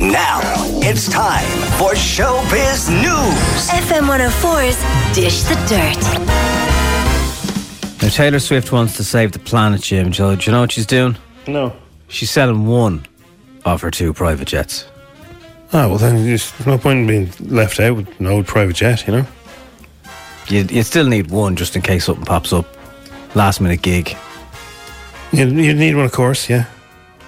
Now it's time for Showbiz News. FM 104's Dish the Dirt. Now, Taylor Swift wants to save the planet, Jim. Do you know what she's doing? No. She's selling one of her two private jets. Oh, well then there's no point in being left out with an old private jet, you know? You still need one just in case something pops up. Last minute gig. You need one, of course, yeah.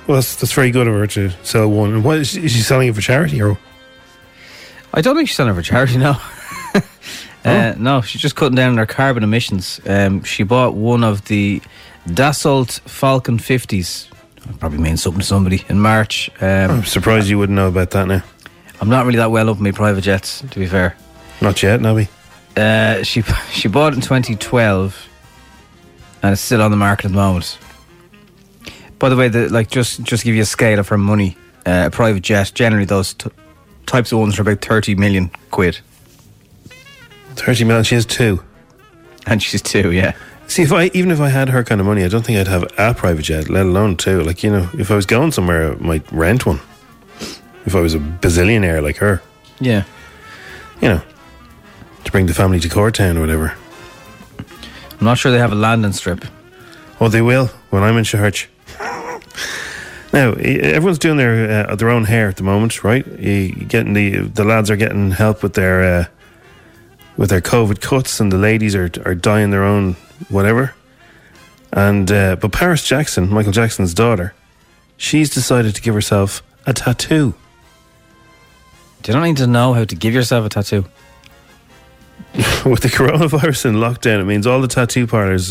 Well, that's very good of her to sell one. And what, is she selling it for charity? Or? I don't think she's selling it for charity, no. No, she's just cutting down on her carbon emissions. She bought one of the Dassault Falcon 50s. That probably means something to somebody in March. I'm surprised you wouldn't know about that now. I'm not really that well up in my private jets, to be fair. Not yet, Nobby. She bought it in 2012 and it's still on the market at the moment. By the way, just give you a scale of her money, a private jet, generally those types of ones are about 30 million quid. 30 million, she has two. And she's two, yeah. See, even if I had her kind of money, I don't think I'd have a private jet, let alone two. Like, you know, if I was going somewhere, I might rent one. If I was a bazillionaire like her. Yeah. You know, to bring the family to Corktown or whatever. I'm not sure they have a landing strip. Oh, they will, when I'm in Sharjah. Now, everyone's doing their own hair at the moment, right? The lads are getting help with their COVID cuts, and the ladies are dyeing their own whatever. And but Paris Jackson, Michael Jackson's daughter, she's decided to give herself a tattoo. Do you not need to know how to give yourself a tattoo? With the coronavirus and lockdown, it means all the tattoo parlors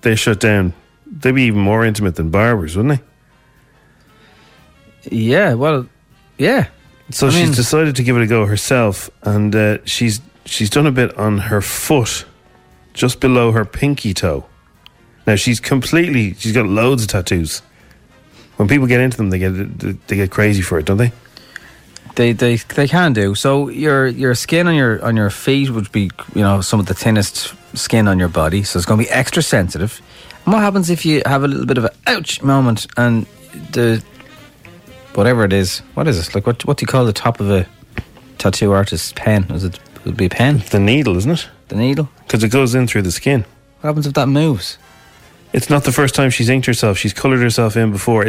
they shut down. They'd be even more intimate than barbers, wouldn't they? Yeah, well, yeah. So she's decided to give it a go herself, and she's done a bit on her foot, just below her pinky toe. Now she's got loads of tattoos. When people get into them, they get crazy for it, don't they? They can do. So your skin on your feet would be, you know, some of the thinnest skin on your body, so it's going to be extra sensitive. And what happens if you have a little bit of an ouch moment and the whatever it is, what is this? Like what do you call the top of a tattoo artist's pen? It would be a pen. It's the needle, isn't it? The needle, because it goes in through the skin. What happens if that moves? It's not the first time she's inked herself. She's coloured herself in before.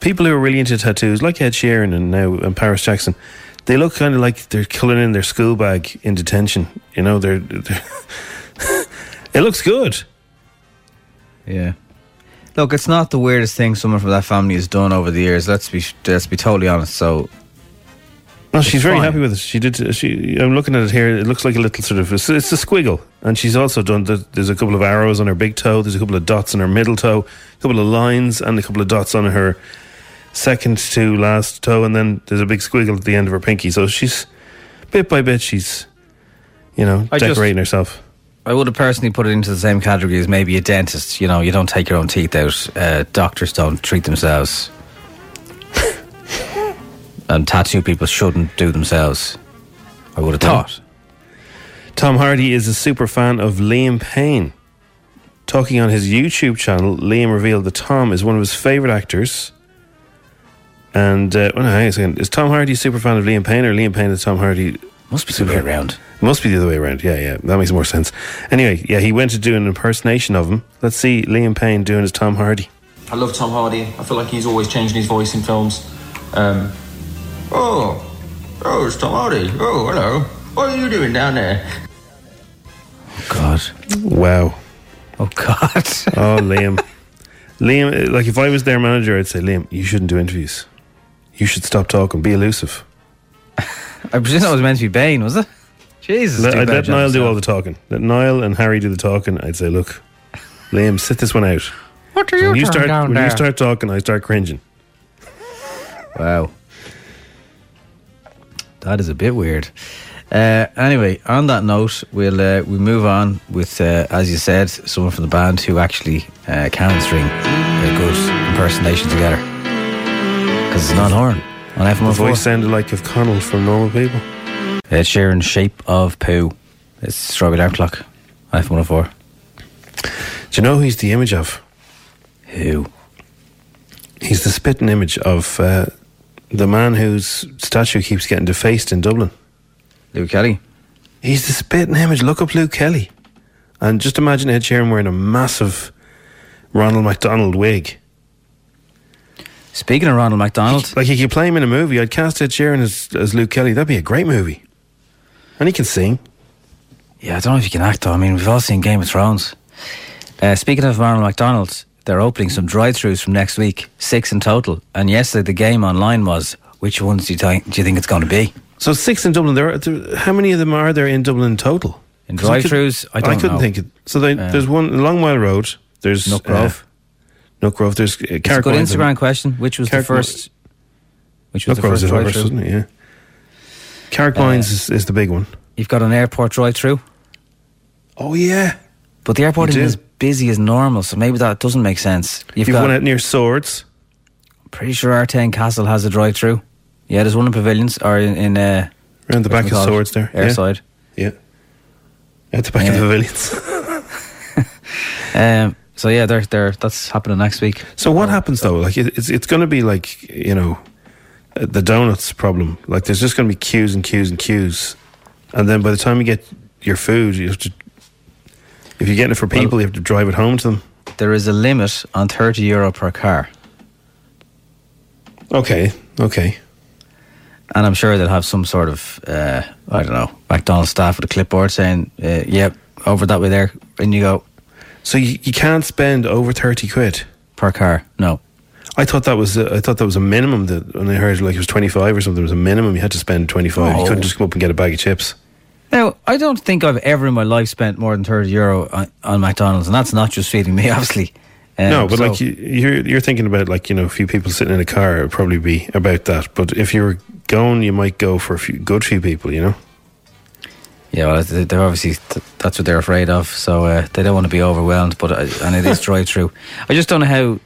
People who are really into tattoos, like Ed Sheeran and Paris Jackson, they look kind of like they're colouring in their school bag in detention. You know, they're it looks good. Yeah. Look, it's not the weirdest thing someone from that family has done over the years. Let's be totally honest. So, no, she's very happy with it. She did. I'm looking at it here. It looks like a little sort of. It's a squiggle, and she's also done. There's a couple of arrows on her big toe. There's a couple of dots on her middle toe. A couple of lines, and a couple of dots on her second to last toe, and then there's a big squiggle at the end of her pinky. So she's bit by bit. She's, you know, decorating herself. I would have personally put it into the same category as maybe a dentist. You know, you don't take your own teeth out. Doctors don't treat themselves. And tattoo people shouldn't do themselves, I would have thought. Tom Hardy is a super fan of Liam Payne. Talking on his YouTube channel, Liam revealed that Tom is one of his favourite actors. And, hang on a second. Is Tom Hardy a super fan of Liam Payne, or Liam Payne is Tom Hardy? Must be the other way around. Must be the other way around, yeah. That makes more sense. Anyway, yeah, he went to do an impersonation of him. Let's see Liam Payne doing his Tom Hardy. I love Tom Hardy. I feel like he's always changing his voice in films. Oh, it's Tom Hardy. Oh, hello. What are you doing down there? Oh, God. Wow. Oh, God. Oh, Liam. Liam, like, if I was their manager, I'd say, Liam, you shouldn't do interviews. You should stop talking. Be elusive. I presume that was meant to be Bane, was it? Jesus. I'd let Niall do all the talking. Let Niall and Harry do the talking. I'd say, look, Liam, sit this one out. What are you doing down there? When you start talking, I start cringing. Wow. That is a bit weird. Anyway, on that note, we'll move on with, as you said, someone from the band who actually can string a good impersonation together. Because it's not horn on FM 104. The voice sounded like if Connell from Normal People. Ed Sheeran, Shape of Poo. It's Strawberry Alarm Clock on FM 104. Do you know who he's the image of? Who? He's the spitting image of the man whose statue keeps getting defaced in Dublin. Luke Kelly. He's the spitting image. Look up Luke Kelly. And just imagine Ed Sheeran wearing a massive Ronald McDonald wig. Speaking of Ronald McDonald... Like, if you play him in a movie, I'd cast Ed Sheeran as Luke Kelly. That'd be a great movie. And he can sing. Yeah, I don't know if he can act, though. I mean, we've all seen Game of Thrones. Speaking of Ronald McDonald's, they're opening some drive-thrus from next week, 6 in total. And yesterday the game online was, which ones do you think it's going to be? So 6 in Dublin. How many of them are there in Dublin total? In drive-thrus, I don't know. I couldn't think of... So there's one, Long Mile Road, there's... Nutgrove. Nutgrove, there's... It's a good Instagram question. Which was Carrick the first... Which was Nutgrove the first drive-thru? Wasn't it? Yeah. Carrick Mines is the big one. You've got an airport drive-thru. Oh, yeah. But the airport is busy as normal, so maybe that doesn't make sense. You've got one out near Swords. I'm pretty sure R10 Castle has a drive-thru. Yeah, there's one in Pavilions or in around the back of Swords there. Airside. Yeah. At the back of Pavilions. So yeah, they're that's happening next week. So what happens though? Like it's going to be like, you know, the donuts problem. Like there's just going to be queues and queues and queues, and then by the time you get your food, you have to. If you're getting it for people, you have to drive it home to them. There is a limit on €30 per car. Okay. And I'm sure they'll have some sort of, I don't know, McDonald's staff with a clipboard saying, yep, over that way there, in you go. So you can't spend over 30 quid? Per car, no. I thought that was a minimum. That when I heard like it was 25 or something, it was a minimum. You had to spend 25. Oh. You couldn't just come up and get a bag of chips. Now, I don't think I've ever in my life spent more than €30 on McDonald's, and that's not just feeding me, obviously. No, but so, like you're thinking about, like, you know, a few people sitting in a car, it would probably be about that. But if you were going, you might go for a good few people, you know? Yeah, well, they're obviously that's what they're afraid of, so they don't want to be overwhelmed. But and it is drive-through. I just don't know how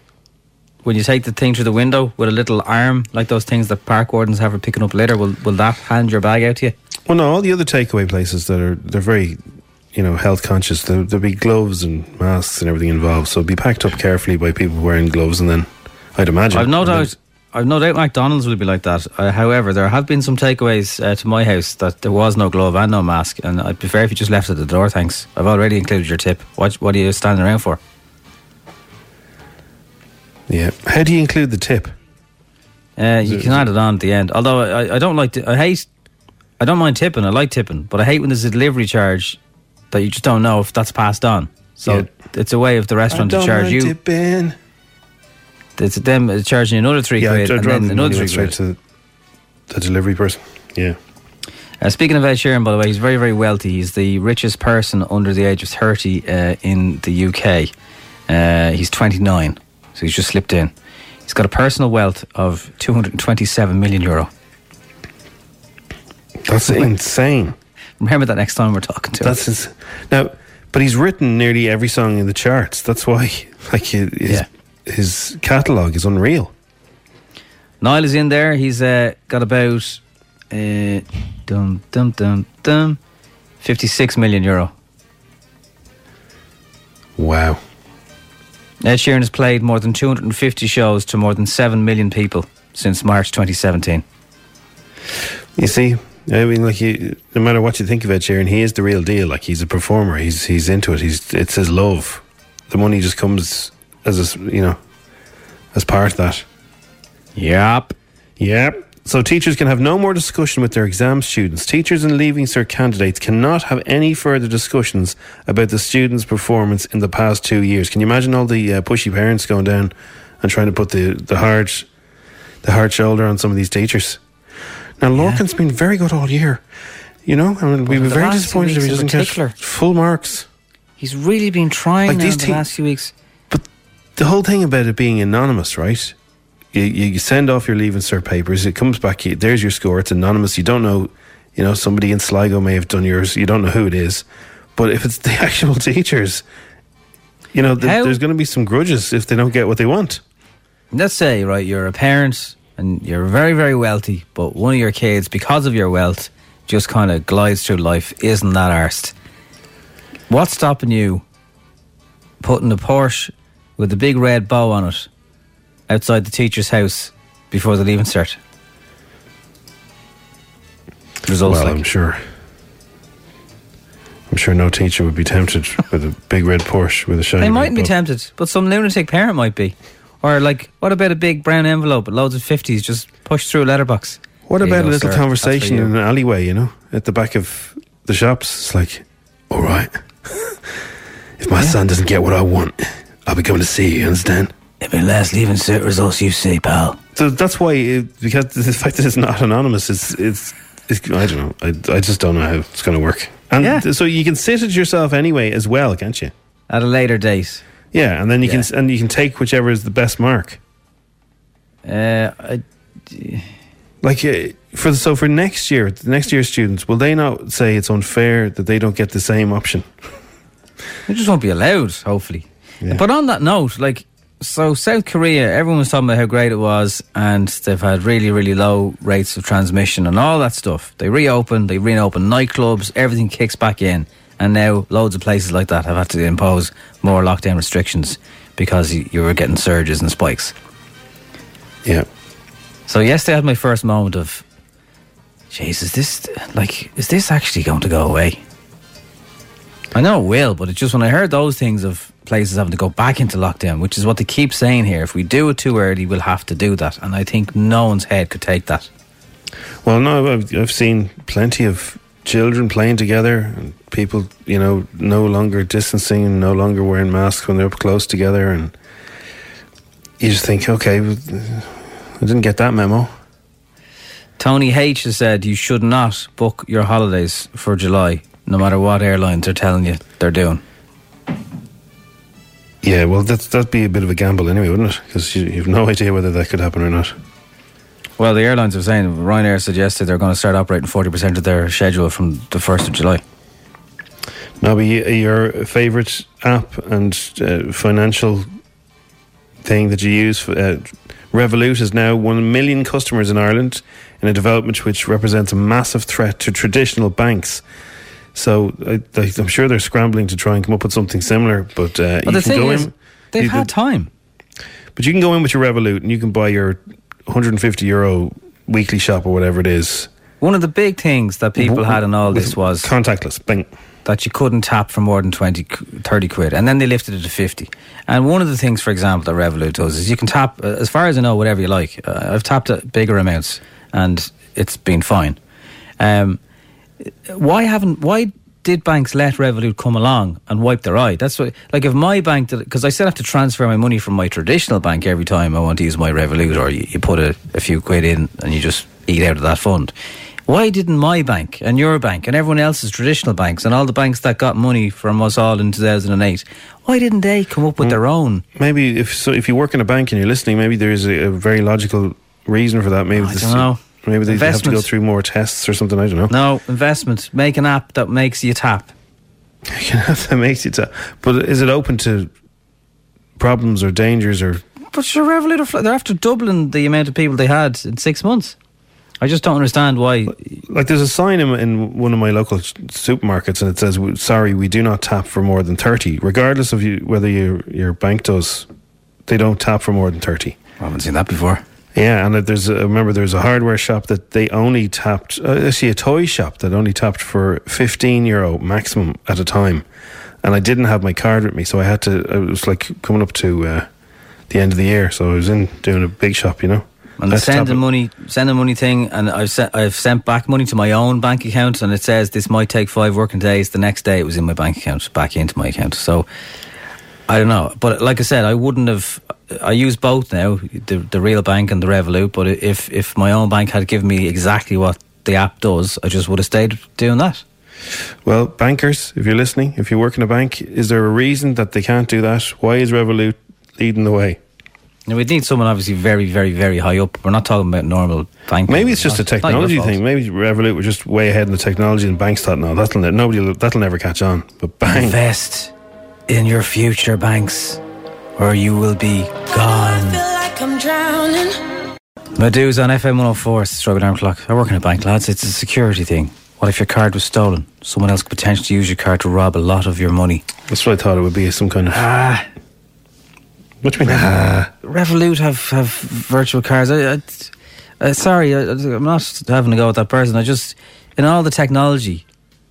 when you take the thing through the window with a little arm, like those things that park wardens have for picking up litter, will that hand your bag out to you? Well, no, all the other takeaway places they're very, you know, health conscious. There'll be gloves and masks and everything involved, so it'll be packed up carefully by people wearing gloves. And then, I'd imagine, I've no doubt, McDonald's will be like that. However, there have been some takeaways to my house that there was no glove and no mask, and I'd prefer if you just left it at the door. Thanks, I've already included your tip. What are you standing around for? Yeah, how do you include the tip? You can add it on at the end. Although I don't like to, I hate. I don't mind tipping, I like tipping, but I hate when there's a delivery charge that you just don't know if that's passed on. So it's a way of the restaurant to charge you. I don't mind tipping. It's them charging another 3 quid and then another 3 quid. To the delivery person, yeah. Speaking of Ed Sheeran, by the way, he's very, very wealthy. He's the richest person under the age of 30 in the UK. He's 29, so he's just slipped in. He's got a personal wealth of €227 million. That's insane. Remember that next time we're talking to him. Now, but he's written nearly every song in the charts. That's why, like, his catalogue is unreal. Niall is in there. He's got about €56 million. Wow. Ed Sheeran has played more than 250 shows to more than 7 million people since March 2017. You see, I mean, like, no matter what you think of Ed Sheeran, he is the real deal. Like, he's a performer. He's into it. It's his love. The money just comes as a, you know, as part of that. Yep. So teachers can have no more discussion with their exam students. Teachers and Leaving Cert candidates cannot have any further discussions about the students' performance in the past 2 years. Can you imagine all the pushy parents going down and trying to put the hard shoulder on some of these teachers? Now, Lorcan's been very good all year. You know, I mean, we'd be very disappointed if he doesn't get full marks. He's really been trying like now in the last few weeks. But the whole thing about it being anonymous, right? You send off your Leaving Cert papers. It comes back. There's your score. It's anonymous. You don't know. You know, somebody in Sligo may have done yours. You don't know who it is. But if it's the actual teachers, you know, there's going to be some grudges if they don't get what they want. Let's say, right, you're a parent and you're very, very wealthy, but one of your kids, because of your wealth, just kind of glides through life. Isn't that arsed? What's stopping you putting a Porsche with a big red bow on it outside the teacher's house before the Leaving Cert results? Well, I'm sure no teacher would be tempted with a big red Porsche with a shiny. They mightn't be tempted, but some lunatic parent might be. Or like, what about a big brown envelope with loads of 50s just pushed through a letterbox? What about a little conversation in an alleyway, you know, at the back of the shops? It's like, all right, if my son doesn't get what I want, I'll be coming to see you, you understand? It'd be the last Leaving Cert results you see, pal. So that's why, because the fact that it's not anonymous, it's I don't know. I just don't know how it's going to work. And so you can sit it yourself anyway as well, can't you? At a later date. Yeah, and then you can take whichever is the best mark. For next year's students, will they not say it's unfair that they don't get the same option? They just won't be allowed, hopefully. Yeah. But on that note, like. So South Korea, everyone was talking about how great it was, and they've had really, really low rates of transmission and all that stuff. They reopen nightclubs, everything kicks back in, and now loads of places like that have had to impose more lockdown restrictions because you were getting surges and spikes. Yeah. So yesterday I had my first moment of, jeez, is this actually going to go away? I know it will, but it's just when I heard those things of places having to go back into lockdown, which is what they keep saying here, if we do it too early, we'll have to do that, and I think no one's head could take that. Well, no, I've seen plenty of children playing together and people, you know, no longer distancing and no longer wearing masks when they're up close together, and you just think, okay, I didn't get that memo. Tony H has said you should not book your holidays for July, no matter what airlines are telling you they're doing. Yeah, well, that'd be a bit of a gamble anyway, wouldn't it? Because you've no idea whether that could happen or not. Well, the airlines are saying, Ryanair suggested they're going to start operating 40% of their schedule from the 1st of July. Now, your favourite app and financial thing that you use, Revolut, has now 1 million customers in Ireland, in a development which represents a massive threat to traditional banks. So I'm sure they're scrambling to try and come up with something similar. But you can go in. They've had time. But you can go in with your Revolut and you can buy your €150 weekly shop or whatever it is. One of the big things that people had in all this was contactless. Bing. That you couldn't tap for more than 30 quid. And then they lifted it to 50. And one of the things, for example, that Revolut does is you can tap, as far as I know, whatever you like. I've tapped at bigger amounts and it's been fine. Why did banks let Revolut come along and wipe their eye? That's what, like, if my bank, because I still have to transfer my money from my traditional bank every time I want to use my Revolut, or you put a few quid in and you just eat out of that fund. Why didn't my bank and your bank and everyone else's traditional banks and all the banks that got money from us all in 2008, why didn't they come up with their own? Maybe if you work in a bank and you're listening, maybe there is a very logical reason for that. Maybe I don't know. Maybe they have to go through more tests or something, I don't know. No, investment. Make an app that makes you tap. Make an app that makes you tap. But is it open to problems or dangers or... But sure, Revolut, they're after doubling the amount of people they had in 6 months. I just don't understand why... Like, there's a sign in one of my local supermarkets and it says, sorry, we do not tap for more than 30. Regardless of whether your bank does, they don't tap for more than 30. I haven't seen that before. Yeah, and there's a hardware shop that they only tapped, actually a toy shop that only tapped for €15 maximum at a time. And I didn't have my card with me, so I had to, it was like coming up to the end of the year. So I was in doing a big shop, you know. And I send the money thing, and I've sent back money to my own bank account, and it says this might take 5 working days. The next day it was in my bank account, back into my account. So I don't know, but like I said, I wouldn't have. I use both now, the real bank and the Revolut. But if my own bank had given me exactly what the app does, I just would have stayed doing that. Well, bankers, if you're listening, if you work in a bank, is there a reason that they can't do that? Why is Revolut leading the way? Now, we'd need someone obviously very, very, very high up. We're not talking about normal banking. Maybe it's just a technology thing. Maybe Revolut were just way ahead in the technology, and banks thought, no, that'll never catch on. But bang. Invest in your future, banks, or you will be gone. I feel like I'm drowning. My dude's on FM 104. It's the Struggle Down Clock. I work in a bank, lads. It's a security thing. What if your card was stolen? Someone else could potentially use your card to rob a lot of your money. That's what I thought it would be, some kind of... What do you mean? Revolut have virtual cards. I'm not having a go at that person. I just, in all the technology,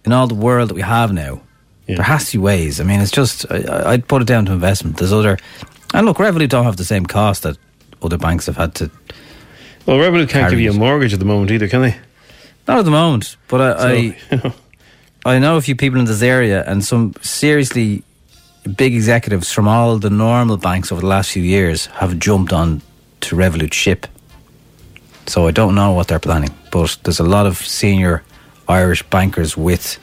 in all the world that we have now, yeah, there has to be ways. I mean, it's just, I'd put it down to investment. There's other, and look, Revolut don't have the same cost that other banks have had to. Well, Revolut can't give you a mortgage at the moment either, can they? Not at the moment, but I know a few people in this area, and some seriously big executives from all the normal banks over the last few years have jumped on to Revolut ship. So I don't know what they're planning, but there's a lot of senior Irish bankers with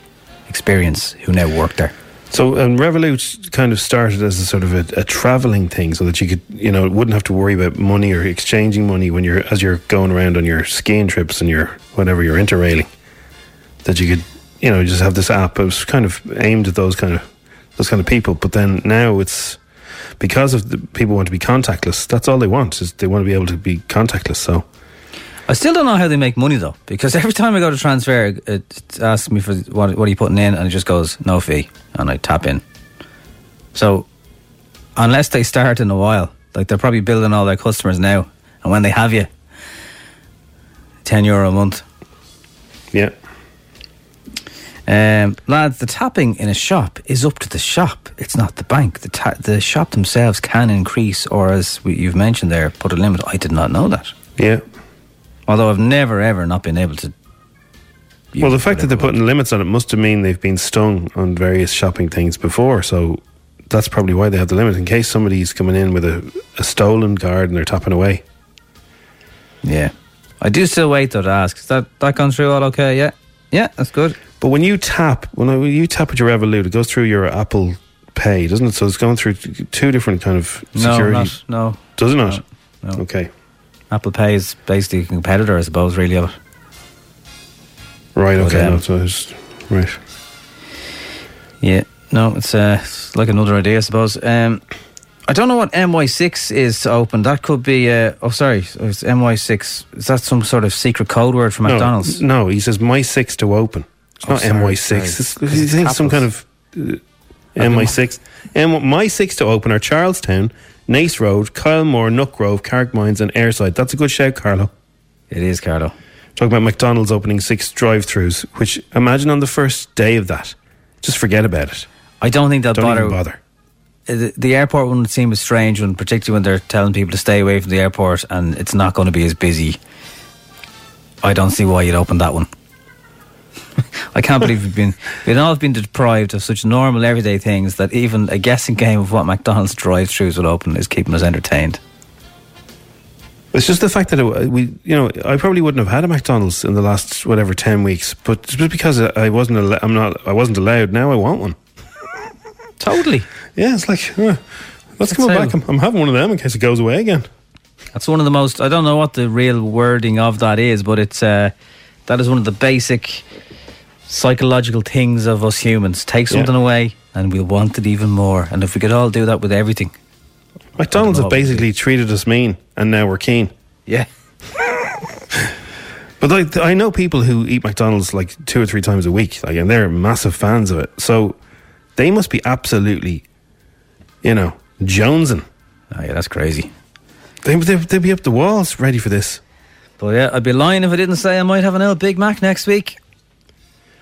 experience who now work there. So, and Revolut kind of started as a sort of a travelling thing, so that you could, you know, wouldn't have to worry about money or exchanging money when you're going around on your skiing trips and your whatever, your interrailing. That you could, you know, just have this app. It was kind of aimed at those kind of people. But then now it's because of the people want to be contactless. That's all they want, is they want to be able to be contactless. So I still don't know how they make money though, because every time I go to transfer, it asks me for what are you putting in, and it just goes no fee, and I tap in. So unless they start in a while, like they're probably building all their customers now, and when they have you, €10 a month. Yeah. Lads, the tapping in a shop is up to the shop. It's not the bank. The shop themselves can increase, or as you've mentioned there, put a limit. I did not know that. Yeah. Although I've never, ever not been able to... Well, the fact that they're putting limits on it must have mean they've been stung on various shopping things before, so that's probably why they have the limit, in case somebody's coming in with a stolen card and they're tapping away. Yeah. I do still wait, though, to ask. Has that gone through all okay? Yeah. Yeah, that's good. But when you tap, at your Revolut, it goes through your Apple Pay, doesn't it? So it's going through two different kind of security... No. Does it not? No. Okay. Apple Pay is basically a competitor, I suppose, really, of it. Right, okay. Right. Yeah, no, it's like another idea, I suppose. I don't know what MY6 is to open. That could be... it's MY6. Is that some sort of secret code word for McDonald's? No, he says My6 to open. It's not MY6. He thinks some kind of... MY6. My6 to open are Charlestown, Nace Road, Kylemore, Nutgrove, Carrick Mines and Airside. That's a good shout, Carlo. It is, Carlo. Talking about McDonald's opening 6 drive-thrus, which, imagine on the first day of that, just forget about it. I don't think they'll bother. The airport wouldn't seem a strange one, particularly when they're telling people to stay away from the airport and it's not going to be as busy. I don't see why you'd open that one. I can't believe we've been deprived of such normal everyday things that even a guessing game of what McDonald's drive-thrus will open is keeping us entertained. It's just the fact that I probably wouldn't have had a McDonald's in the last 10 weeks, but just because I wasn't allowed. Now I want one. Totally. Yeah, it's like let's come back. I'm having one of them in case it goes away again. That's one of the most. I don't know what the real wording of that is, but it's that is one of the basic psychological things of us humans. Take something away and we'll want it even more. And if we could all do that with everything. McDonald's have basically treated us mean and now we're keen. Yeah. But like, I know people who eat McDonald's like 2 or 3 times a week, like, and they're massive fans of it. So they must be absolutely, jonesing. Oh yeah, that's crazy. They'd be up the walls ready for this. But yeah, I'd be lying if I didn't say I might have an old Big Mac next week.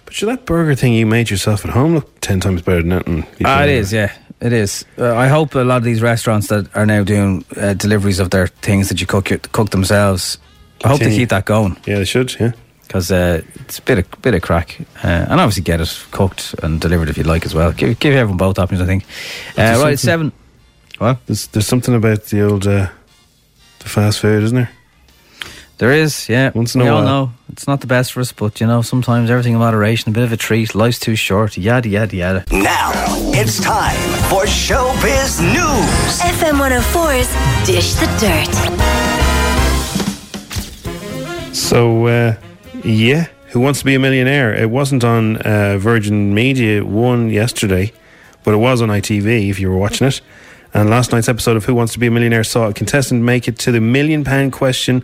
But that burger thing you made yourself at home look 10 times better than that. It is, yeah. It is. I hope a lot of these restaurants that are now doing deliveries of their things that you cook themselves, I hope they keep that going. Yeah, they should, yeah. Because it's a bit of crack. And obviously get it cooked and delivered if you'd like as well. Give everyone both options, I think. Right, it's 7. What? There's something about the old the fast food, isn't there? There is, yeah. Once in a while. We all know it's not the best for us, but you know, sometimes everything in moderation, a bit of a treat, life's too short, yada, yada, yada. Now, it's time for Showbiz News. FM 104's Dish the Dirt. So, Who Wants to Be a Millionaire? It wasn't on Virgin Media 1 yesterday, but it was on ITV if you were watching it. And last night's episode of Who Wants to Be a Millionaire saw a contestant make it to the £1 million question.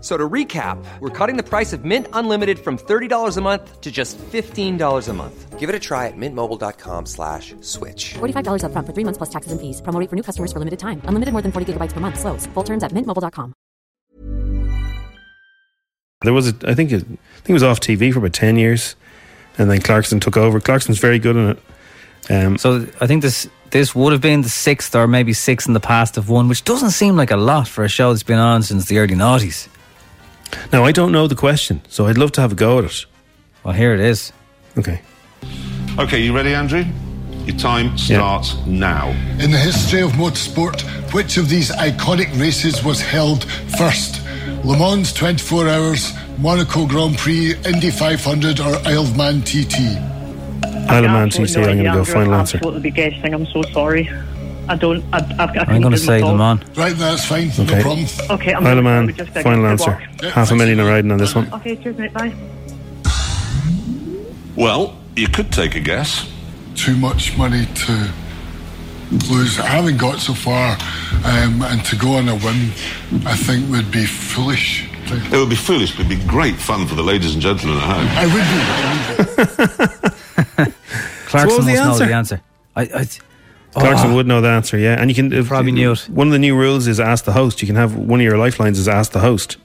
So to recap, we're cutting the price of Mint Unlimited from $30 a month to just $15 a month. Give it a try at mintmobile.com/switch. $45 up front for 3 months plus taxes and fees. Promo rate for new customers for limited time. Unlimited more than 40 gigabytes per month. Slows full terms at mintmobile.com. There was, I think it was off TV for about 10 years. And then Clarkson took over. Clarkson's very good in it. So I think this would have been the sixth or maybe six in the past of one, which doesn't seem like a lot for a show that's been on since the early noughties. Now, I don't know the question, so I'd love to have a go at it. Well, here it is. Okay, you ready, Andrew? Your time starts now. In the history of motorsport, which of these iconic races was held first? Le Mans 24 Hours, Monaco Grand Prix, Indy 500 or Isle of Man TT? Isle of Man TT, I'm going to go final answer. I'm so sorry. I'm going to say Le Mans. Right, that's fine. Okay. No problem. Okay, I'm Le Mans, final answer. $500,000 riding on this one. Okay, cheers mate, bye. Well, you could take a guess. Too much money to lose. I haven't got so far, and to go on a win, I think would be foolish. It would be foolish, but it'd be great fun for the ladies and gentlemen at home. I would be. Clarkson must know the answer. Clarkson would know the answer, yeah. And you can probably knew it. One of the new rules is ask the host. You can have one of your lifelines is ask the host.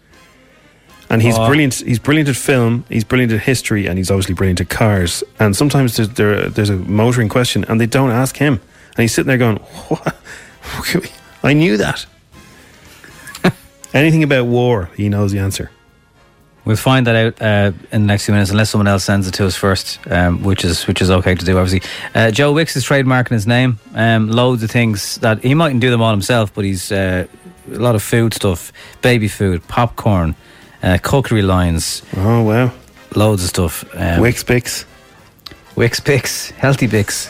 And he's brilliant. He's brilliant at film. He's brilliant at history, and he's obviously brilliant at cars. And sometimes there's a motoring question, and they don't ask him, and he's sitting there going, "What? I knew that." Anything about war, he knows the answer. We'll find that out in the next few minutes, unless someone else sends it to us first, which is okay to do, obviously. Joe Wicks is trademarking his name. Loads of things that he mightn't do them all himself, but he's a lot of food stuff, baby food, popcorn, cookery lines. Oh wow! Loads of stuff. Wicks Bix, healthy Bix.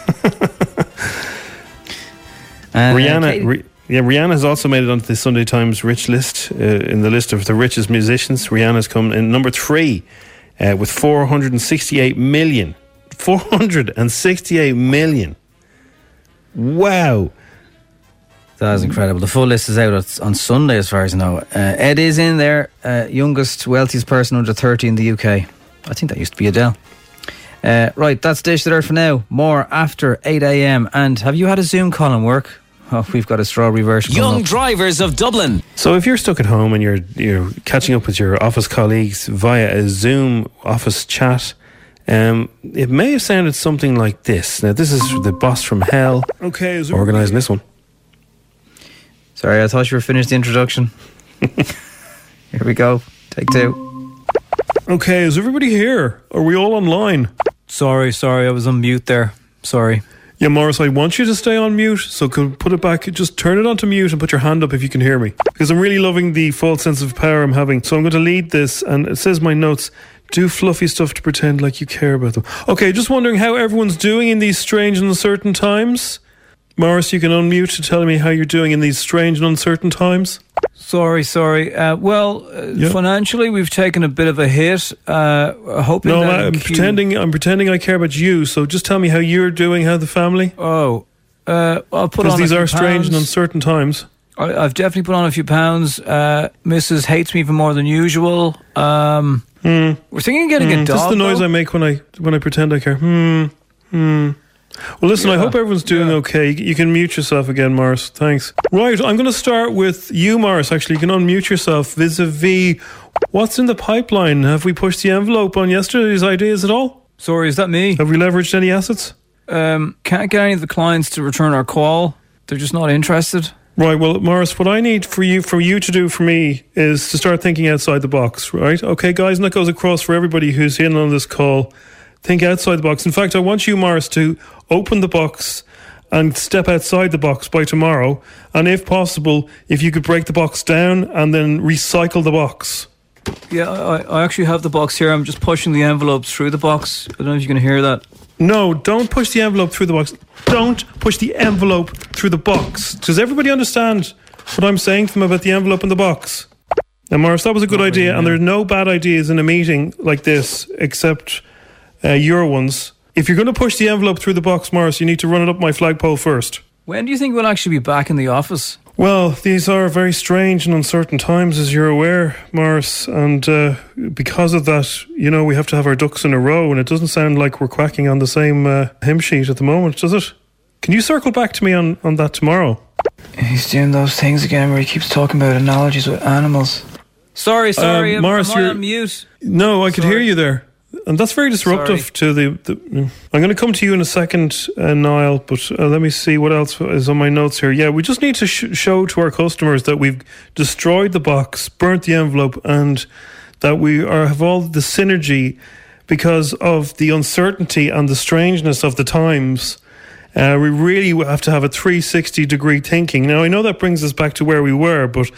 And Rihanna. Rihanna has also made it onto the Sunday Times Rich List, in the list of the richest musicians. Rihanna's come in number 3 with 468 million. 468 million. Wow. That is incredible. The full list is out on Sunday, as far as I know. Ed is in there, youngest, wealthiest person under 30 in the UK. I think that used to be Adele. Right, that's Dish the Dirt for now. More after 8 a.m. And have you had a Zoom call and work? Oh, we've got a strawberry version. Young Drivers of Dublin. So if you're stuck at home and you're catching up with your office colleagues via a Zoom office chat, it may have sounded something like this. Now, this is the boss from hell. Okay, is organising this one. Sorry, I thought you were finished the introduction. Here we go. Take two. Okay, is everybody here? Are we all online? Sorry, I was on mute there. Sorry. Yeah, Morris, I want you to stay on mute, so can put it back. Just turn it onto mute and put your hand up if you can hear me. Because I'm really loving the false sense of power I'm having. So I'm going to lead this, and it says my notes, do fluffy stuff to pretend like you care about them. Okay, just wondering how everyone's doing in these strange and uncertain times. Morris, you can unmute to tell me how you're doing in these strange and uncertain times. Sorry. Well, Financially, we've taken a bit of a hit. I'm pretending I care about you. So just tell me how you're doing, how the family. I'll put on a few pounds. Because these are strange and uncertain times. I've definitely put on a few pounds. Mrs. hates me even more than usual. We're thinking of getting a dog. That's the noise I make when I pretend I care. Well, listen, I hope everyone's doing okay. You can mute yourself again, Morris. Thanks. Right, I'm going to start with you, Morris. Actually, you can unmute yourself vis-a-vis what's in the pipeline. Have we pushed the envelope on yesterday's ideas at all? Sorry, is that me? Have we leveraged any assets? Can't get any of the clients to return our call. They're just not interested. Right, well, Morris, what I need for you to do for me is to start thinking outside the box, right? Okay, guys, and that goes across for everybody who's in on this call. Think outside the box. In fact, I want you, Morris, to open the box and step outside the box by tomorrow. And if possible, if you could break the box down and then recycle the box. Yeah, I actually have the box here. I'm just pushing the envelope through the box. I don't know if you can hear that. No, don't push the envelope through the box. Don't push the envelope through the box. Does everybody understand what I'm saying to them about the envelope and the box? Now, Morris, that was a good idea. Really, and there are no bad ideas in a meeting like this, except... your ones. If you're going to push the envelope through the box, Morris, you need to run it up my flagpole first. When do you think we'll actually be back in the office? Well, these are very strange and uncertain times, as you're aware, Morris. And because of that, we have to have our ducks in a row. And it doesn't sound like we're quacking on the same hymn sheet at the moment, does it? Can you circle back to me on that tomorrow? He's doing those things again where he keeps talking about analogies with animals. Sorry, Morris, I'm on mute. No, I could hear you there. And that's very disruptive to the... I'm going to come to you in a second, Niall, but let me see what else is on my notes here. Yeah, we just need to show to our customers that we've destroyed the box, burnt the envelope, and that we have all the synergy because of the uncertainty and the strangeness of the times. We really have to have a 360-degree thinking. Now, I know that brings us back to where we were, but,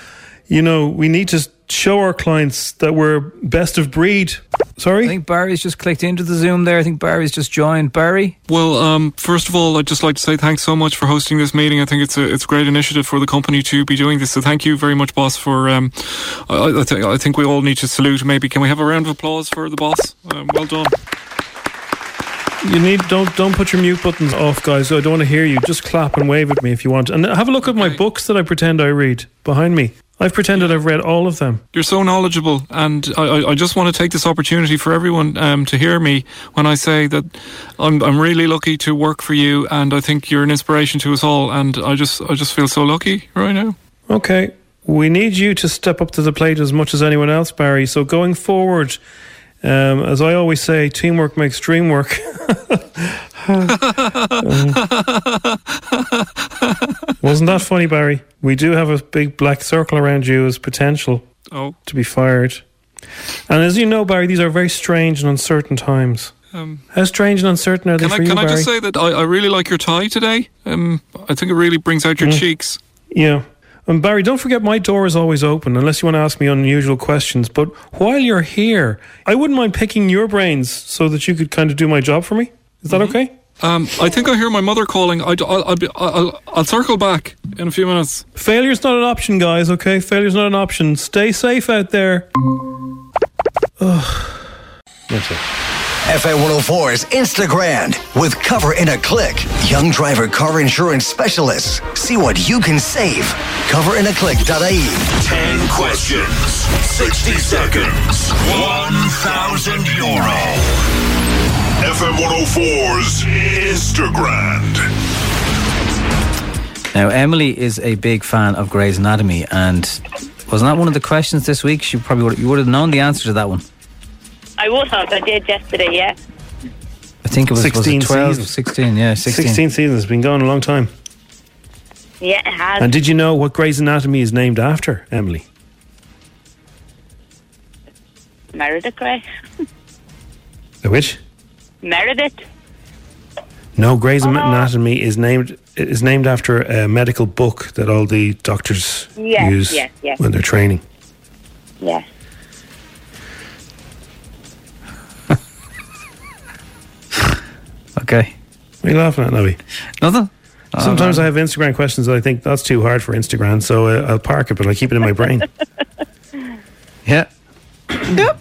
we need to show our clients that we're best of breed. Sorry? I think Barry's just clicked into the Zoom there. I think Barry's just joined. Barry? Well, first of all, I'd just like to say thanks so much for hosting this meeting. I think it's a great initiative for the company to be doing this. So thank you very much, boss, for... I think we all need to salute, maybe. Can we have a round of applause for the boss? Well done. You need... Don't put your mute buttons off, guys. I don't want to hear you. Just clap and wave at me if you want. And have a look at my books that I pretend I read behind me. I've pretended I've read all of them. You're so knowledgeable, and I just want to take this opportunity for everyone to hear me when I say that I'm really lucky to work for you, and I think you're an inspiration to us all, and I just feel so lucky right now. Okay, we need you to step up to the plate as much as anyone else, Barry. So going forward, as I always say, teamwork makes dream work. Wasn't that funny, Barry? We do have a big black circle around you as potential to be fired. And as you know, Barry, these are very strange and uncertain times. How strange and uncertain are they for you, Barry? Can I just say that I really like your tie today? I think it really brings out your cheeks. Yeah. And Barry, don't forget my door is always open, unless you want to ask me unusual questions. But while you're here, I wouldn't mind picking your brains so that you could kind of do my job for me. Is that okay? I think I hear my mother calling. I'll circle back in a few minutes. Failure's not an option, guys, okay? Failure's not an option. Stay safe out there. That's it. FM 104's Instagram with Cover in a Click. Young Driver Car Insurance Specialists. See what you can save. Coverinaclick.ie. 10 questions, 60 seconds, €1,000. FM 104's Instagram. Now, Emily is a big fan of Grey's Anatomy, and wasn't that one of the questions this week? She probably would, you would have known the answer to that one. I would have. I did yesterday, yeah. I think it was 16 was it 12 seasons. 16, yeah, 16. 16 seasons. It's been going a long time. Yeah, it has. And did you know what Grey's Anatomy is named after, Emily? Meredith Grey. The which? Meredith. No, Grey's Anatomy is named after a medical book that all the doctors use when they're training. Yes. Okay. What are you laughing at, Nobby? Nothing. Sometimes I have Instagram questions that I think that's too hard for Instagram, so I'll park it, but I keep it in my brain. Yeah. Yep.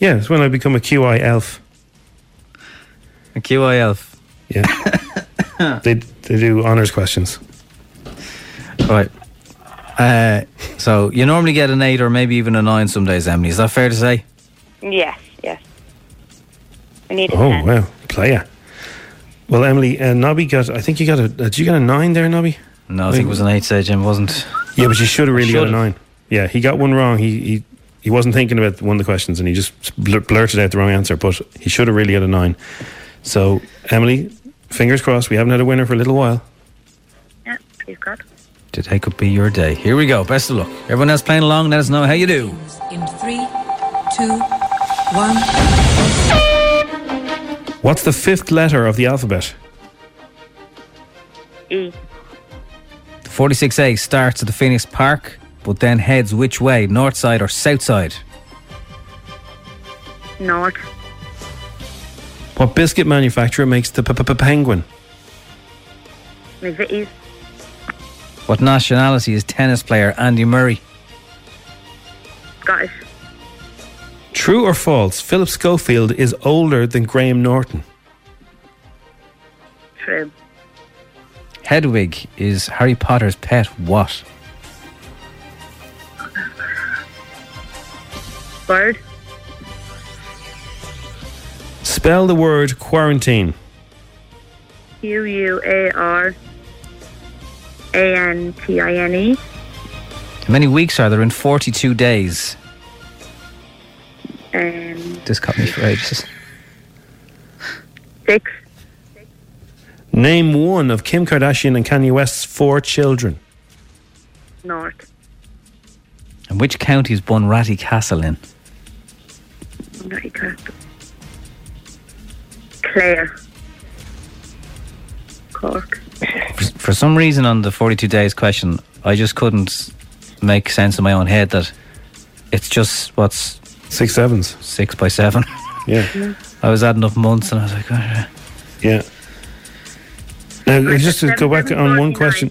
Yeah, it's when I become a QI elf. A QI elf. Yeah. They do honours questions. Right. So you normally get an 8 or maybe even a 9 some days, Emily. Is that fair to say? Yes, yes. I need a 10. Oh, wow. Player. Well, Emily, Nobby got, I think you got a, did you get a 9 there, Nobby? No, I think it was an 8, say Jim, wasn't? Yeah, but you should have really got a 9. Yeah, he got one wrong. He wasn't thinking about one of the questions and he just blurted out the wrong answer, but he should have really had a 9. So, Emily, fingers crossed, we haven't had a winner for a little while. Yeah, please God. Today could be your day. Here we go, best of luck. Everyone else playing along, let us know how you do. In 3, 2, 1... What's the fifth letter of the alphabet? E. The 46A starts at the Phoenix Park, but then heads which way? North side or south side? North. What biscuit manufacturer makes the penguin? Mizzies. What nationality is tennis player Andy Murray? Scottish. True or false, Philip Schofield is older than Graham Norton? True. Hedwig is Harry Potter's pet what? Bird. Spell the word quarantine. QUARANTINE. How many weeks are there in 42 days? This caught me for ages. 6. Name one of Kim Kardashian and Kanye West's 4 children. North. And which county is Bunratty Castle in? Bunratty Castle. Clare. Cork. For some reason on the 42 days question, I just couldn't make sense in my own head that it's just what's... 6 sevens. 6 by 7. Yeah. I was adding up months and I was like, oh. Yeah. Now, just to go back on one question.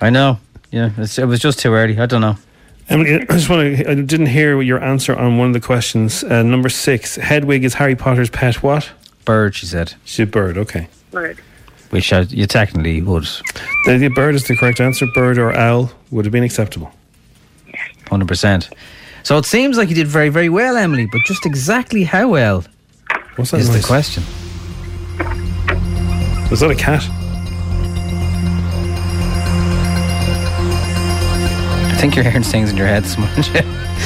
I know. Yeah, it was just too early. I don't know. I just want to, I didn't hear your answer on one of the questions. Number 6, Hedwig is Harry Potter's pet what? Bird, she said. She's a bird, okay. Bird. Which you technically would. The bird is the correct answer. Bird or owl would have been acceptable. 100%. So it seems like you did very, very well, Emily, but just exactly how well is the question. Was that a cat? I think you're hearing things in your head this morning.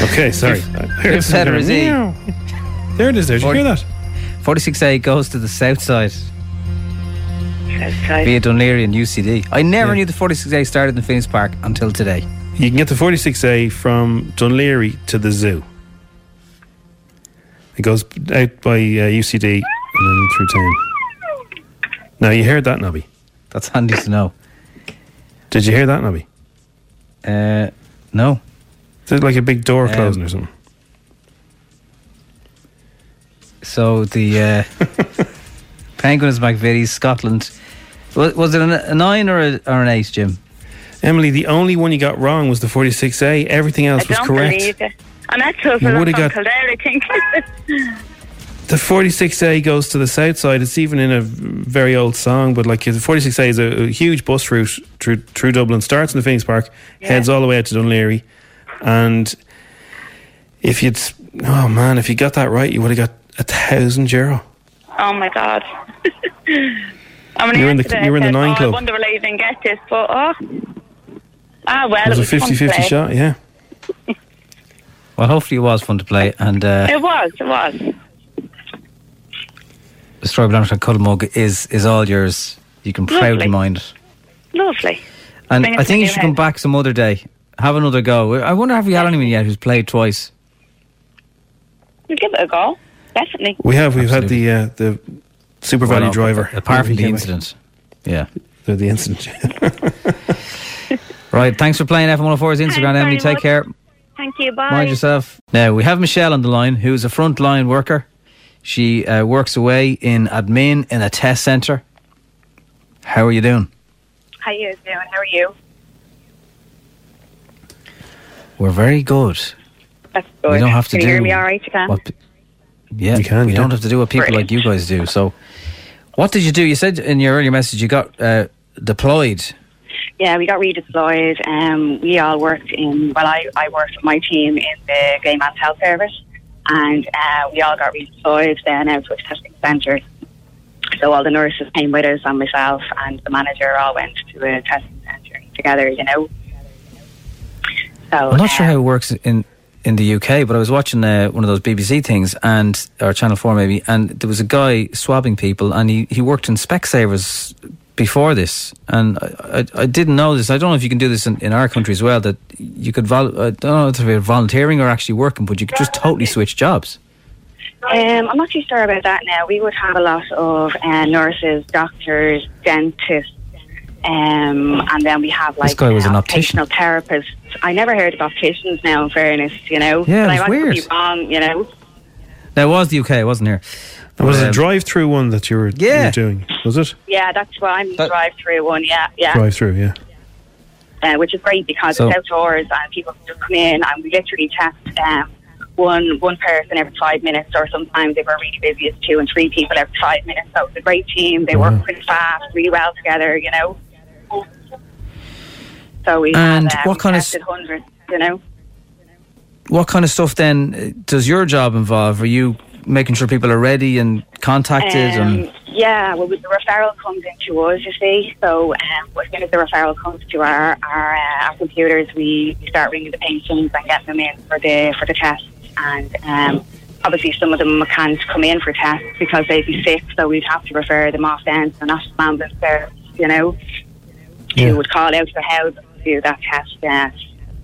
Okay, sorry. Fifth letter is E. There it is, there. Did you hear that? 46A goes to the south side. South side. Via Dún Laoghaire and UCD. I never knew the 46A started in Phoenix Park until today. You can get the 46A from Dún Laoghaire to the zoo. It goes out by UCD and then through town. Now, you heard that, Nobby? That's handy to know. Did you hear that, Nobby? No. Is it like a big door closing or something? So, the Penguin is McVitie's, Scotland. Was it a 9 or an 8, Jim? Emily, the only one you got wrong was the 46A. Everything else was correct. I don't believe it. I'm actually from Kildare, I think. The 46A goes to the south side. It's even in a very old song, but like the 46A is a huge bus route through Dublin. Starts in the Phoenix Park, heads all the way out to Dún Laoghaire. And if you got that right, you would have got €1,000. Oh my God. You were in the 9 club. I wonder will I even get this, but well. It was a 50-50 shot, yeah. Well, hopefully it was fun to play. And It was. The Strawberry Banana and Cuddlemug is all yours. You can proudly mind it. Lovely. And I think you should come back some other day. Have another go. I wonder have we had anyone yet who's played twice? We'll give it a go. Definitely. We've had the Super Value driver. Apart from the incident. Yeah. The incident. Right, thanks for playing FM104's Instagram, Emily. Take care. Thank you, bye. Mind yourself. Now, we have Michelle on the line, who is a frontline worker. She works away in admin in a test centre. How are you doing? How are you? We're very good. That's good. We don't have to do... Can you hear me all right? You can? We don't have to do what people like you guys do. So, what did you do? You said in your earlier message you got deployed. Yeah, we got redeployed. We all worked in... Well, I worked with my team in the Gay Man's Health Service. And we all got redeployed then out to a testing centre. So all the nurses came with us and myself and the manager all went to a testing centre together, you know. So, I'm not sure how it works in the UK, but I was watching one of those BBC things, and or Channel 4 maybe, and there was a guy swabbing people, and he worked in Specsavers before this, and I didn't know this. I don't know if you can do this in our country as well, that you could, I don't know if it's volunteering or actually working, but you could just totally switch jobs. I'm not too sure about that now. We would have a lot of nurses, doctors, dentists, and then we have like occupational therapists. I never heard of opticians now, in fairness, you know. Yeah, but it was weird. Be wrong, you know. That was the UK, wasn't there? There was a drive-through one that you were doing, was it? Yeah, that's what I'm drive-through one. Yeah. Drive-through, yeah. Which is great because it's outdoors and people can just come in and we literally test one person every 5 minutes, or sometimes if we're really busy, it's 2 and 3 people every 5 minutes. So it's a great team. They work pretty fast, really well together, you know. So we tested hundreds, you know. What kind of stuff then does your job involve? Are you making sure people are ready and contacted? Yeah, well, the referral comes into us, you see. So as soon as the referral comes to our computers, we start ringing the patients and getting them in for the tests. And obviously some of them can't come in for tests because they'd be sick, so we'd have to refer them off then to the National Ambulance Service, you know. Yeah. Who would call out to the house to do that test,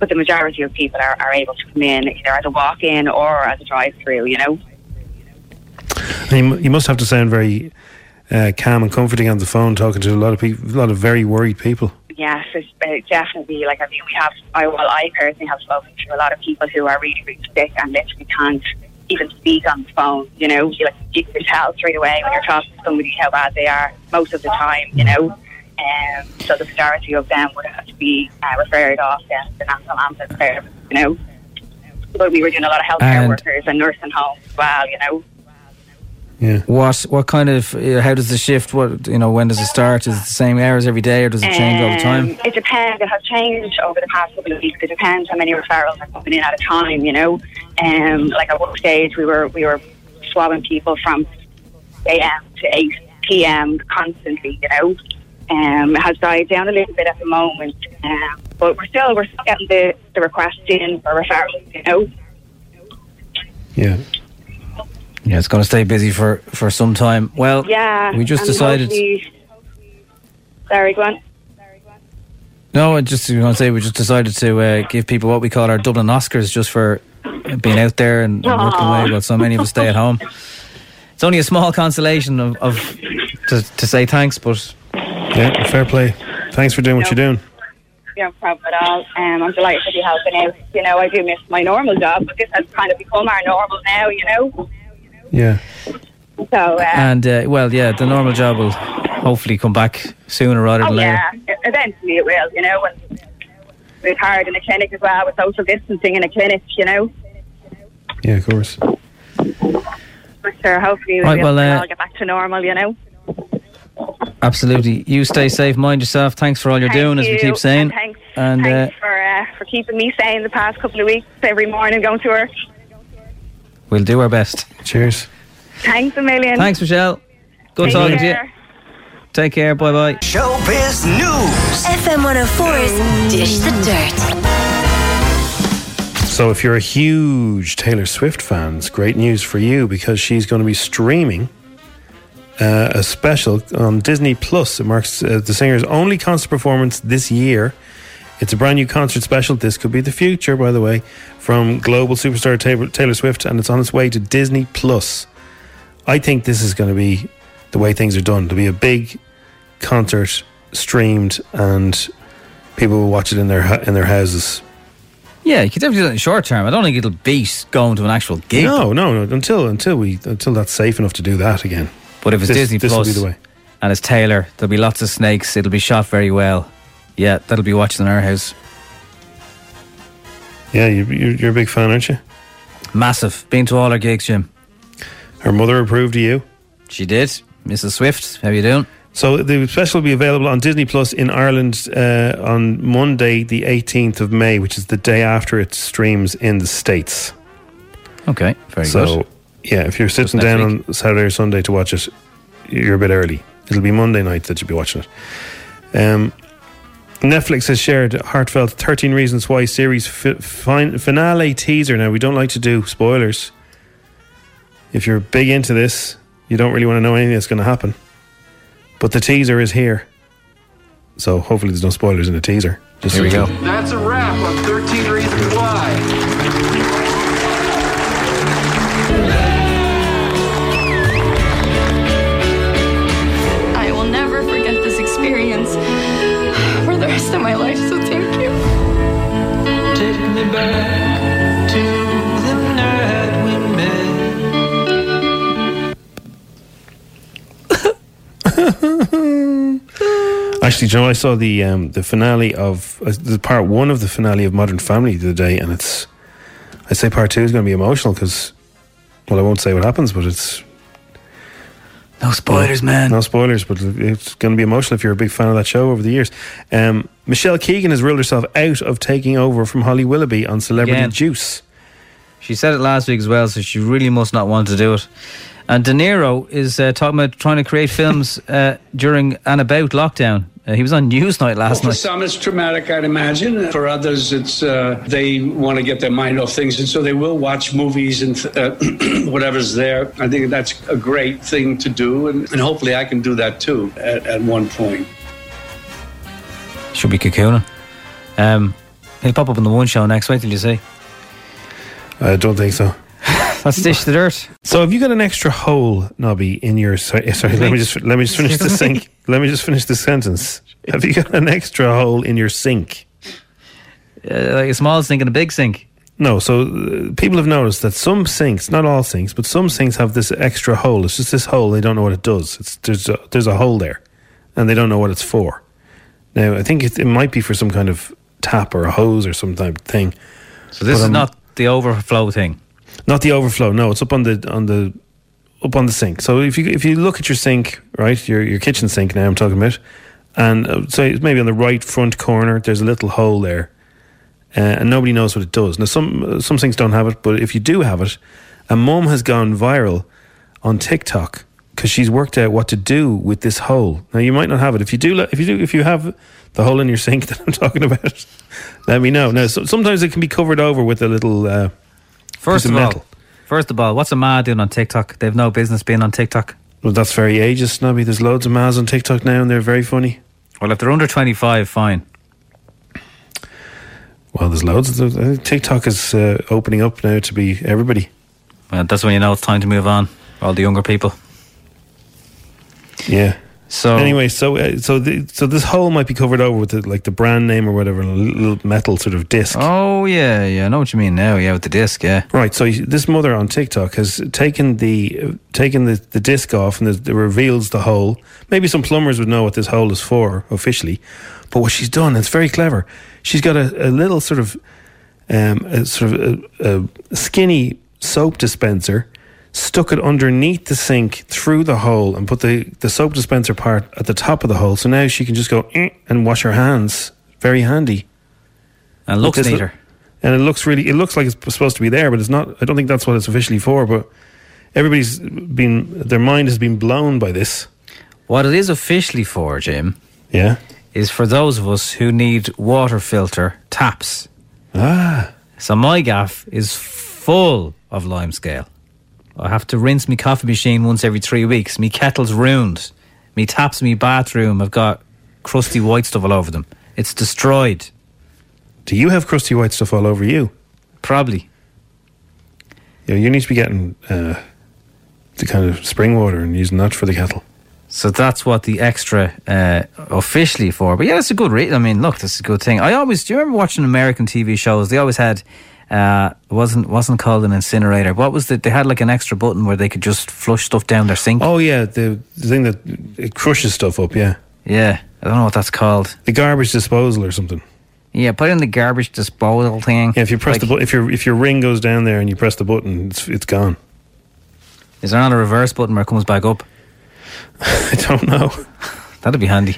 but the majority of people are able to come in either as a walk-in or as a drive-through, you know. And you must have to sound very calm and comforting on the phone, talking to a lot of very worried people. Yes, it's definitely. Like, I mean, I personally have spoken to a lot of people who are really, really sick and literally can't even speak on the phone. You know, you can tell straight away when you're talking to somebody how bad they are most of the time. You know. So the majority of them would have to be referred off to the National Ambulance Service, you know. But we were doing a lot of healthcare workers and nursing homes as well, you know. Yeah. What kind of, how does the shift, when does it start? Is it the same hours every day or does it change all the time? It depends. It has changed over the past couple of weeks. It depends how many referrals are coming in at a time, you know. Like at one stage we were swabbing people from 8 a.m. to 8 p.m. constantly, you know. It has died down a little bit at the moment, but we're still getting the requests in for referrals, you know. Yeah, it's going to stay busy for some time. Well, yeah, we just decided. Sorry, go on. No, I just want to say we just decided to give people what we call our Dublin Oscars, just for being out there and working away while so many of us stay at home. It's only a small consolation to say thanks, but. Yeah, fair play. Thanks for doing what you're doing. No problem at all. I'm delighted to be helping out. You know, I do miss my normal job, but this has kind of become our normal now, you know? Yeah. So, the normal job will hopefully come back sooner rather than later. Yeah, eventually it will, you know. And it's hard in a clinic as well, with social distancing in a clinic, you know? Yeah, of course. But sure, hopefully we'll all get back to normal, you know? Absolutely. You stay safe, mind yourself. Thanks for all you're doing, as we keep saying. And thanks for keeping me sane the past couple of weeks, every morning going to work. We'll do our best. Cheers. Thanks a million. Thanks, Michelle. Good talking to you. Take Take care. Bye-bye. Showbiz News. FM 104's Dish the Dirt. So if you're a huge Taylor Swift fan, it's great news for you because she's going to be streaming a special on Disney Plus. It marks the singer's only concert performance this year. It's a brand new concert special. This could be the future, by the way, from global superstar Taylor Swift, and it's on its way to Disney Plus. I think this is going to be the way things are done. There'll be a big concert streamed and people will watch it in their houses. Yeah, you could definitely do that in short term. I don't think it'll beat going to an actual gig. No. Until that's safe enough to do that again. But if it's Disney Plus will be the way. And it's Taylor, there'll be lots of snakes. It'll be shot very well. Yeah, that'll be watched in our house. Yeah, you're a big fan, aren't you? Massive. Been to all her gigs, Jim. Her mother approved of you. She did. Mrs. Swift, how you doing? So the special will be available on Disney Plus in Ireland on Monday the 18th of May, which is the day after it streams in the States. Okay, very good. So, yeah, if you're sitting down on Saturday or Sunday to watch it, you're a bit early. It'll be Monday night that you'll be watching it. Netflix has shared a heartfelt 13 Reasons Why series finale teaser. Now, we don't like to do spoilers. If you're big into this, you don't really want to know anything that's going to happen. But the teaser is here. So hopefully there's no spoilers in the teaser. Just here we go. That's a wrap on 13 Reasons Why. I will never forget this experience for the rest of my life, so thank you. Take me back to the night we met. Actually, Joe, I saw the finale of the part one of the finale of Modern Family the other day, and I'd say part two is going to be emotional because, well, I won't say what happens, but it's no spoilers, man. No spoilers, but it's going to be emotional if you're a big fan of that show over the years. Michelle Keegan has ruled herself out of taking over from Holly Willoughby on Celebrity Juice. She said it last week as well, so she really must not want to do it. And De Niro is talking about trying to create films during and about lockdown. He was on Newsnight last night. For some it's traumatic, I'd imagine. For others, it's they want to get their mind off things, and so they will watch movies and whatever's there. I think that's a great thing to do, and hopefully I can do that too at one point. Should be cocooning. He'll pop up on the One Show next. Wait till you see. I don't think so. Let's dish the dirt. So, have you got an extra hole, Nobby, in your? Sorry, let me just finish the sink. Let me just finish the sentence. Have you got an extra hole in your sink? Like a small sink and a big sink. No. So people have noticed that some sinks, not all sinks, but some sinks have this extra hole. It's just this hole. They don't know what it does. There's a hole there, and they don't know what it's for. Now, I think it might be for some kind of tap or a hose or some type of thing. So this is not the overflow thing. Not the overflow. No, it's up on the sink. So if you look at your sink, right, your kitchen sink now I'm talking about, and so maybe on the right front corner there's a little hole there, and nobody knows what it does. Now some sinks don't have it, but if you do have it, a mum has gone viral on TikTok because she's worked out what to do with this hole. Now you might not have it. If you have the hole in your sink that I'm talking about, let me know. Now sometimes it can be covered over with a little. First of all, what's a ma doing on TikTok? They've no business being on TikTok. Well, that's very ageist, Snobby. There's loads of mas on TikTok now and they're very funny. Well, if they're under 25, fine. Well, there's loads of them. TikTok is opening up now to be everybody. Well, that's when you know it's time to move on. All the younger people. Yeah. So anyway, so this hole might be covered over with the brand name or whatever, and a little metal sort of disc. Oh yeah, I know what you mean now. Yeah, with the disc, yeah. Right. So this mother on TikTok has taken the disc off, and it reveals the hole. Maybe some plumbers would know what this hole is for officially, but what she's done, it's very clever. She's got a little sort of a skinny soap dispenser. Stuck it underneath the sink through the hole and put the soap dispenser part at the top of the hole. So now she can just go and wash her hands. Very handy. And it looks neater. And it looks like it's supposed to be there, but it's not. I don't think that's what it's officially for, but everybody's been, their mind has been blown by this. What it is officially for, Jim, yeah, is for those of us who need water filter taps. Ah. So my gaff is full of limescale. I have to rinse my coffee machine once every 3 weeks. My kettle's ruined. My taps in my bathroom have got crusty white stuff all over them. It's destroyed. Do you have crusty white stuff all over you? Probably. Yeah, you need to be getting the kind of spring water and using that for the kettle. So that's what the extra officially for. But yeah, that's a good rate. I mean, look, that's a good thing. I always, do you remember watching American TV shows? They always had, wasn't called an incinerator. What was it? They had like an extra button where they could just flush stuff down their sink. Oh yeah, the thing that it crushes stuff up, yeah. Yeah, I don't know what that's called. The garbage disposal or something. Yeah, put in the garbage disposal thing. Yeah, if you press the button, if your ring goes down there and you press the button, it's gone. Is there not a reverse button where it comes back up? I don't know. That'd be handy.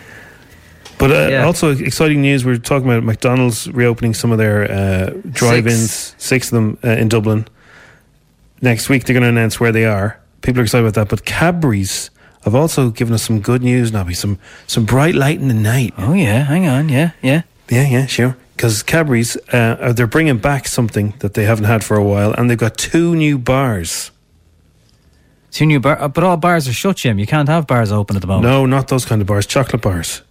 But yeah. Also exciting news, we were talking about McDonald's reopening some of their drive-ins, six of them in Dublin. Next week they're going to announce where they are. People are excited about that. But Cadbury's have also given us some good news, Nobby. Some bright light in the night. Oh yeah, hang on, yeah. Yeah, sure. Because Cadbury's, they're bringing back something that they haven't had for a while, and they've got two new bars. Two new bars? But all bars are shut, Jim. You can't have bars open at the moment. No, not those kind of bars. Chocolate bars.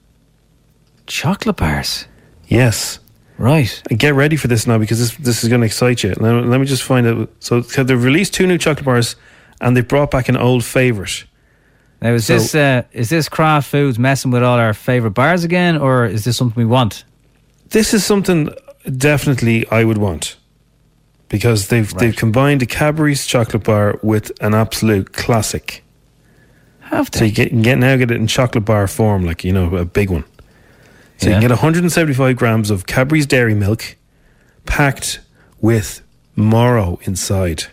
Chocolate bars? Yes. Right. And get ready for this now, because this is going to excite you. Let me just find out. So they've released two new chocolate bars, and they brought back an old favourite. Now, is this Kraft Foods messing with all our favourite bars again, or is this something we want? This is something definitely I would want, because they've combined a Cadbury's chocolate bar with an absolute classic. Have they? So you get it in chocolate bar form, like, you know, a big one. So yeah. You can get 175 grams of Cadbury's dairy milk packed with Morrow inside.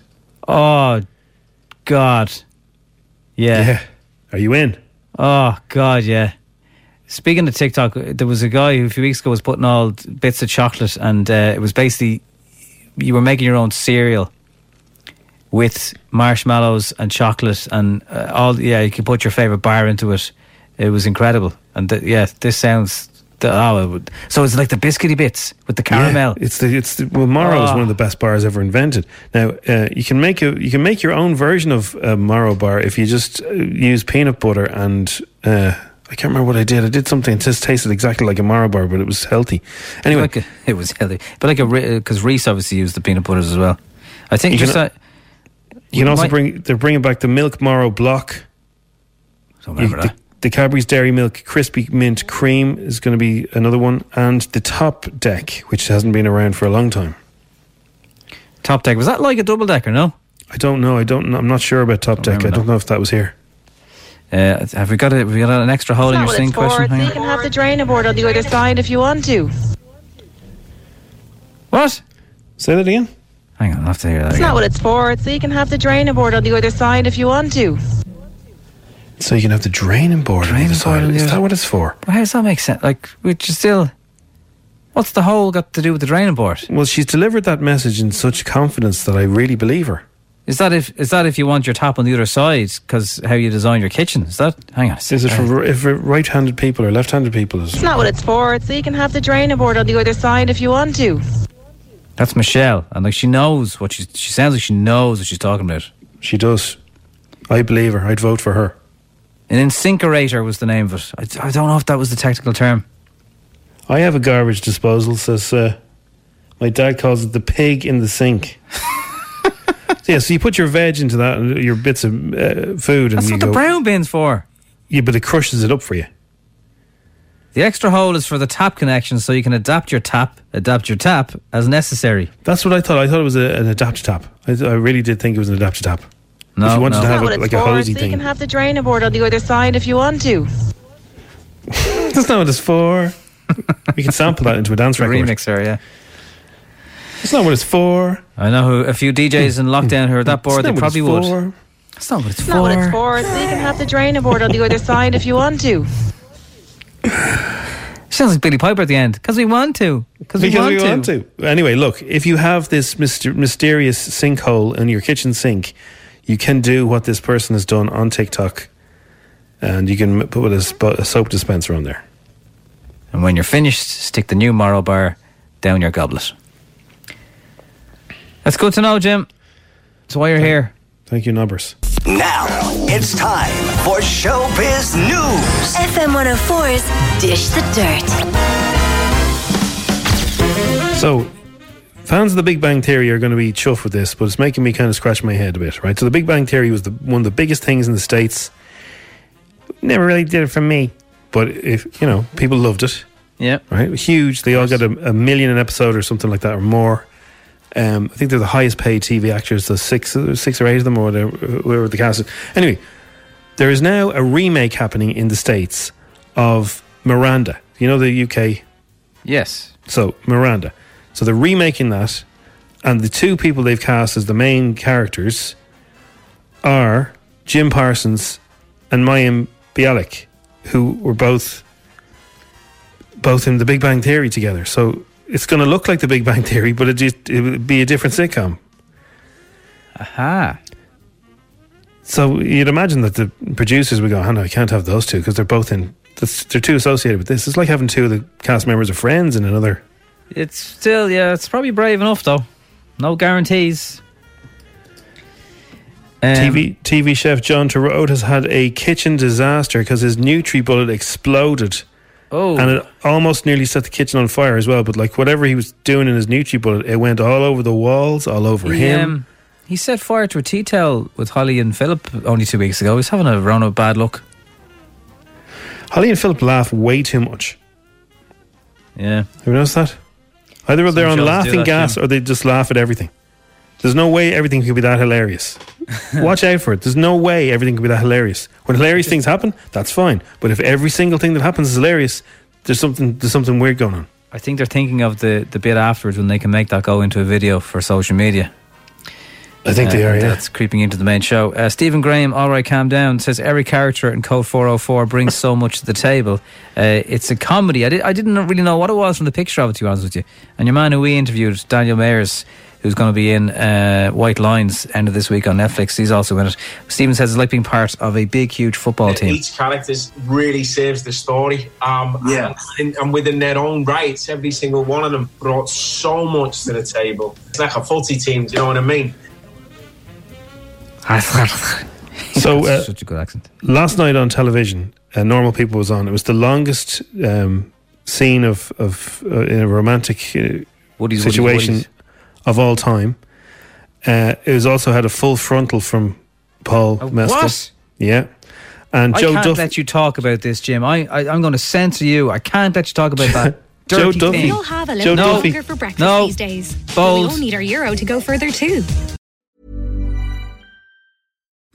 Oh, God. Yeah. Are you in? Oh, God, yeah. Speaking of TikTok, there was a guy who a few weeks ago was putting all bits of chocolate, and it was basically you were making your own cereal with marshmallows and chocolate and you could put your favourite bar into it. It was incredible. And this sounds... So it's like the biscuity bits with the caramel. Yeah, Morrow is one of the best bars ever invented. Now you can make your own version of a Morrow bar if you just use peanut butter and... I can't remember what I did. I did something. It just tasted exactly like a Morrow bar, but it was healthy. Anyway, it was healthy, but because Reese obviously used the peanut butters as well. I think they're bringing back the milk Morrow block. Don't remember that. The Cadbury's Dairy Milk Crispy Mint Cream is going to be another one, and the Top Deck, which hasn't been around for a long time. Top Deck, was that like a double decker? No, I don't know. I'm not sure about Top Deck. I don't know if that was here. Have we got an extra hole in your sink question? You can have the drain aboard on the other side if you want to. What? Say that again? Hang on, I'll have to hear that. That's not what it's for. So you can have the drain aboard on the other side if you want to. So you can have the drain board on the other side? Is that what it's for? But how does that make sense? Like, which is still... What's the hole got to do with the drain board? Well, she's delivered that message in such confidence that I really believe her. Is that if you want your tap on the other side? Because how you design your kitchen is that? Hang on. Is it for if right-handed people or left-handed people? It's not what it's for. It's so you can have the drain aboard on the other side if you want to. That's Michelle, and like she knows what she sounds like. She knows what she's talking about. She does. I believe her. I'd vote for her. An incinerator was the name of it. I don't know if that was the technical term. I have a garbage disposal. Says my dad calls it the pig in the sink. Yeah, so you put your veg into that, your bits of food. That's what the brown bin's for. Yeah, but it crushes it up for you. The extra hole is for the tap connection, so you can adapt your tap as necessary. That's what I thought. I thought it was an adapter tap. I really did think it was an adapter tap. No, if you wanted to have a hosey thing. You can have the drain aboard on the other side if you want to. That's not what it's for. We can sample that into a dance record. Remixer, yeah. That's not what it's for. I know a few DJs in lockdown who are that bored, they probably would. That's not what it's for. That's not what it's for. So you can have the drain aboard on the other side if you want to. Sounds like Billy Piper at the end. Because we want to. Because we want to. Anyway, look, if you have this mysterious sinkhole in your kitchen sink, you can do what this person has done on TikTok. and you can put a soap dispenser on there. And when you're finished, stick the new Morrow bar down your goblet. That's good to know, Jim. That's why you're here. Thank you, Nobbers. Now it's time for Showbiz News. FM 104's Dish the Dirt. So, fans of The Big Bang Theory are going to be chuffed with this, but it's making me kind of scratch my head a bit, right? So The Big Bang Theory was one of the biggest things in the States. Never really did it for me. But, if you know, people loved it. Yeah. Right? Huge. They all got a million an episode or something like that or more. I think they're the highest paid TV actors. There's six or eight of them or whatever, whoever the cast is. Anyway, there is now a remake happening in the States of Miranda. You know the UK? Yes. So, Miranda. So they're remaking that, and the two people they've cast as the main characters are Jim Parsons and Mayim Bialik, who were both in The Big Bang Theory together. So it's going to look like The Big Bang Theory, but it would be a different sitcom. Aha. So you'd imagine that the producers would go, oh no, I can't have those two because they're both in... They're too associated with this. It's like having two of the cast members are friends in another... It's still, yeah, it's probably brave enough though. No guarantees. TV chef John Turturro has had a kitchen disaster because his NutriBullet exploded. Oh. And it almost nearly set the kitchen on fire as well. But like whatever he was doing in his NutriBullet, it went all over the walls, all over him. He set fire to a tea towel with Holly and Philip only 2 weeks ago. He's having a run of bad luck. Holly and Philip laugh way too much. Yeah. Have you noticed that? Either they're on laughing gas or they just laugh at everything. There's no way everything could be that hilarious. Watch out for it. There's no way everything could be that hilarious. When hilarious things happen, that's fine. But if every single thing that happens is hilarious, there's something weird going on. I think they're thinking of the bit afterwards when they can make that go into a video for social media. I think they are, yeah. That's creeping into the main show. Stephen Graham, all right, calm down, says every character in Code 404 brings so much to the table. It's a comedy. I didn't really know what it was from the picture of it, to be honest with you. And your man who we interviewed, Daniel Mayers, who's going to be in White Lines end of this week on Netflix, he's also in it. Stephen says it's like being part of a big, huge football team. Each character really serves the story. And within their own rights, every single one of them brought so much to the table. It's like a faulty team, do you know what I mean? So such a good accent. Last night on television, Normal People was on. It was the longest scene of in a romantic situation of all time. It was also had a full frontal from Paul Mescal. What? Yeah, and I can't let you talk about this, Jim. I'm going to censor you. I can't let you talk about that. Joe Duffy. We'll have a little burger for breakfast these days. Bold. We all need our euro to go further too.